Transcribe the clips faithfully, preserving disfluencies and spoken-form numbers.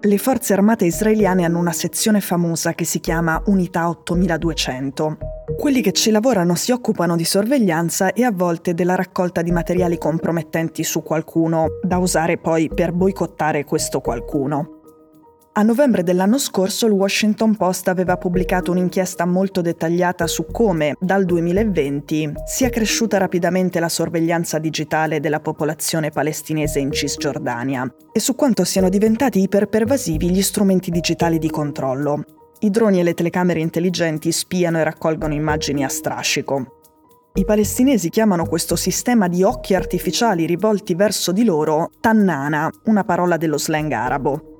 Le forze armate israeliane hanno una sezione famosa che si chiama Unità ottomiladuecento. Quelli che ci lavorano si occupano di sorveglianza e a volte della raccolta di materiali compromettenti su qualcuno, da usare poi per boicottare questo qualcuno. A novembre dell'anno scorso il Washington Post aveva pubblicato un'inchiesta molto dettagliata su come, dal duemilaventi, sia cresciuta rapidamente la sorveglianza digitale della popolazione palestinese in Cisgiordania e su quanto siano diventati iperpervasivi gli strumenti digitali di controllo. I droni e le telecamere intelligenti spiano e raccolgono immagini a strascico. I palestinesi chiamano questo sistema di occhi artificiali rivolti verso di loro tannana, una parola dello slang arabo.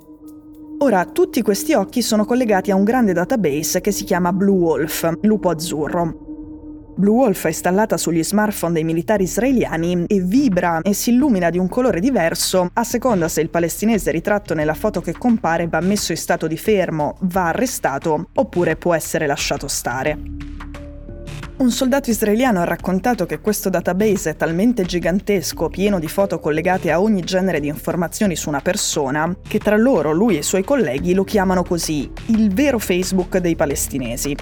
Ora, tutti questi occhi sono collegati a un grande database che si chiama Blue Wolf, lupo azzurro. Blue Wolf è installata sugli smartphone dei militari israeliani e vibra e si illumina di un colore diverso a seconda se il palestinese ritratto nella foto che compare va messo in stato di fermo, va arrestato oppure può essere lasciato stare. Un soldato israeliano ha raccontato che questo database è talmente gigantesco, pieno di foto collegate a ogni genere di informazioni su una persona, che tra loro lui e i suoi colleghi lo chiamano così, il vero Facebook dei palestinesi.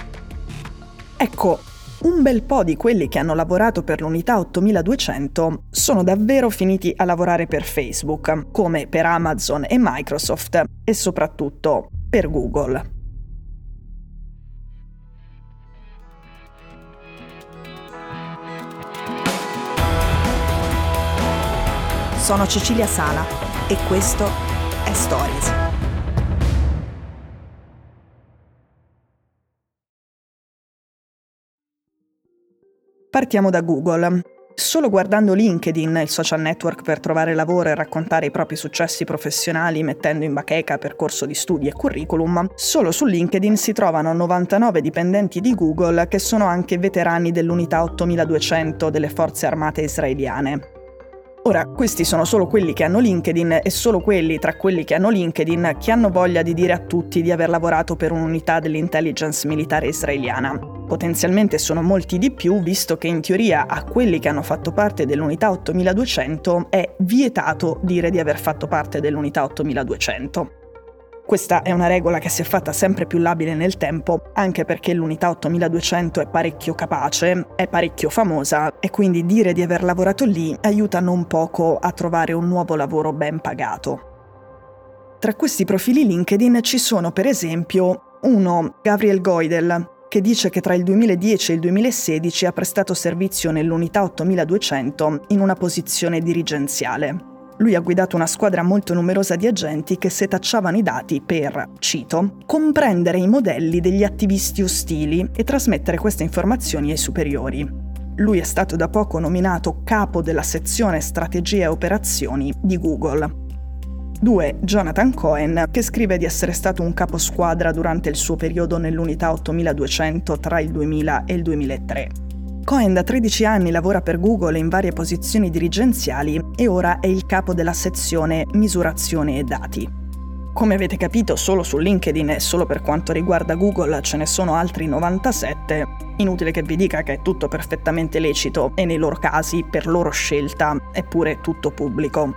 Ecco, un bel po' di quelli che hanno lavorato per l'unità ottomiladuecento sono davvero finiti a lavorare per Facebook, come per Amazon e Microsoft, e soprattutto per Google. Sono Cecilia Sala e questo è Stories. Partiamo da Google. Solo guardando LinkedIn, il social network per trovare lavoro e raccontare i propri successi professionali mettendo in bacheca percorso di studi e curriculum, solo su LinkedIn si trovano novantanove dipendenti di Google che sono anche veterani dell'unità ottomiladuecento delle forze armate israeliane. Ora, questi sono solo quelli che hanno LinkedIn e solo quelli tra quelli che hanno LinkedIn che hanno voglia di dire a tutti di aver lavorato per un'unità dell'intelligence militare israeliana. Potenzialmente sono molti di più, visto che in teoria a quelli che hanno fatto parte dell'unità ottomiladuecento è vietato dire di aver fatto parte dell'unità ottomiladuecento. Questa è una regola che si è fatta sempre più labile nel tempo, anche perché l'unità ottomiladuecento è parecchio capace, è parecchio famosa e quindi dire di aver lavorato lì aiuta non poco a trovare un nuovo lavoro ben pagato. Tra questi profili LinkedIn ci sono per esempio uno, Gabriel Goidel, che dice che tra il duemiladieci e il duemilasedici ha prestato servizio nell'unità ottomiladuecento in una posizione dirigenziale. Lui ha guidato una squadra molto numerosa di agenti che setacciavano i dati per, cito, comprendere i modelli degli attivisti ostili e trasmettere queste informazioni ai superiori. Lui è stato da poco nominato capo della sezione strategia e operazioni di Google. due. Jonathan Cohen, che scrive di essere stato un capo squadra durante il suo periodo nell'unità ottomiladuecento tra il duemila e il duemilatré. Cohen da tredici anni lavora per Google in varie posizioni dirigenziali e ora è il capo della sezione misurazione e dati. Come avete capito, solo su LinkedIn e solo per quanto riguarda Google ce ne sono altri novantasette. Inutile che vi dica che è tutto perfettamente lecito e nei loro casi, per loro scelta, è pure tutto pubblico.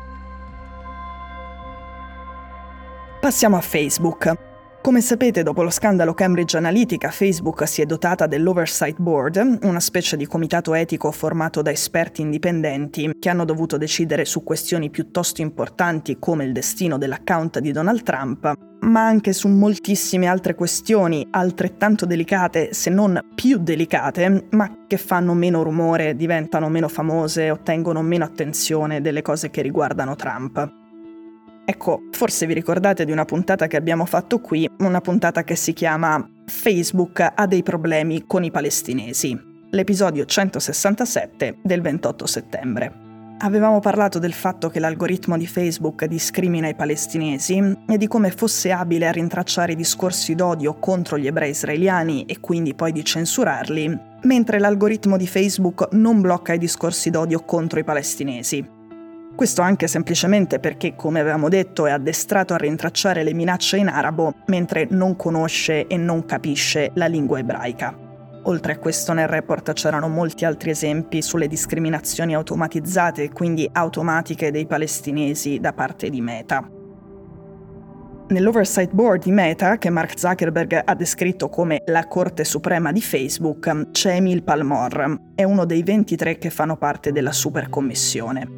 Passiamo a Facebook. Come sapete, dopo lo scandalo Cambridge Analytica, Facebook si è dotata dell'Oversight Board, una specie di comitato etico formato da esperti indipendenti che hanno dovuto decidere su questioni piuttosto importanti come il destino dell'account di Donald Trump, ma anche su moltissime altre questioni altrettanto delicate, se non più delicate, ma che fanno meno rumore, diventano meno famose, ottengono meno attenzione delle cose che riguardano Trump. Ecco, forse vi ricordate di una puntata che abbiamo fatto qui, una puntata che si chiama Facebook ha dei problemi con i palestinesi, l'episodio centosessantasette del ventotto settembre. Avevamo parlato del fatto che l'algoritmo di Facebook discrimina i palestinesi e di come fosse abile a rintracciare i discorsi d'odio contro gli ebrei israeliani e quindi poi di censurarli, mentre l'algoritmo di Facebook non blocca i discorsi d'odio contro i palestinesi. Questo anche semplicemente perché, come avevamo detto, è addestrato a rintracciare le minacce in arabo mentre non conosce e non capisce la lingua ebraica. Oltre a questo nel report c'erano molti altri esempi sulle discriminazioni automatizzate, quindi automatiche, dei palestinesi da parte di Meta. nell'Oversight Board di Meta, che Mark Zuckerberg ha descritto come la Corte Suprema di Facebook, c'è Emil Palmor, è uno dei ventitré che fanno parte della supercommissione.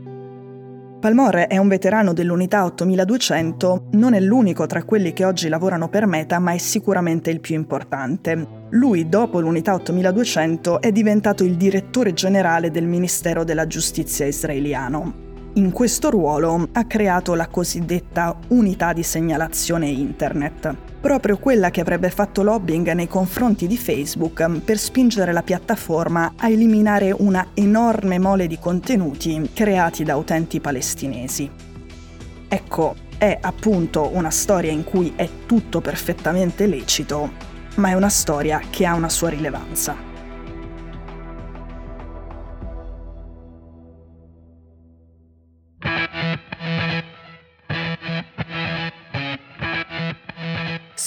Palmor è un veterano dell'Unità ottomiladuecento, non è l'unico tra quelli che oggi lavorano per Meta, ma è sicuramente il più importante. Lui, dopo l'Unità ottomiladuecento, è diventato il direttore generale del Ministero della Giustizia israeliano. In questo ruolo ha creato la cosiddetta Unità di segnalazione Internet, proprio quella che avrebbe fatto lobbying nei confronti di Facebook per spingere la piattaforma a eliminare una enorme mole di contenuti creati da utenti palestinesi. Ecco, è appunto una storia in cui è tutto perfettamente lecito, ma è una storia che ha una sua rilevanza.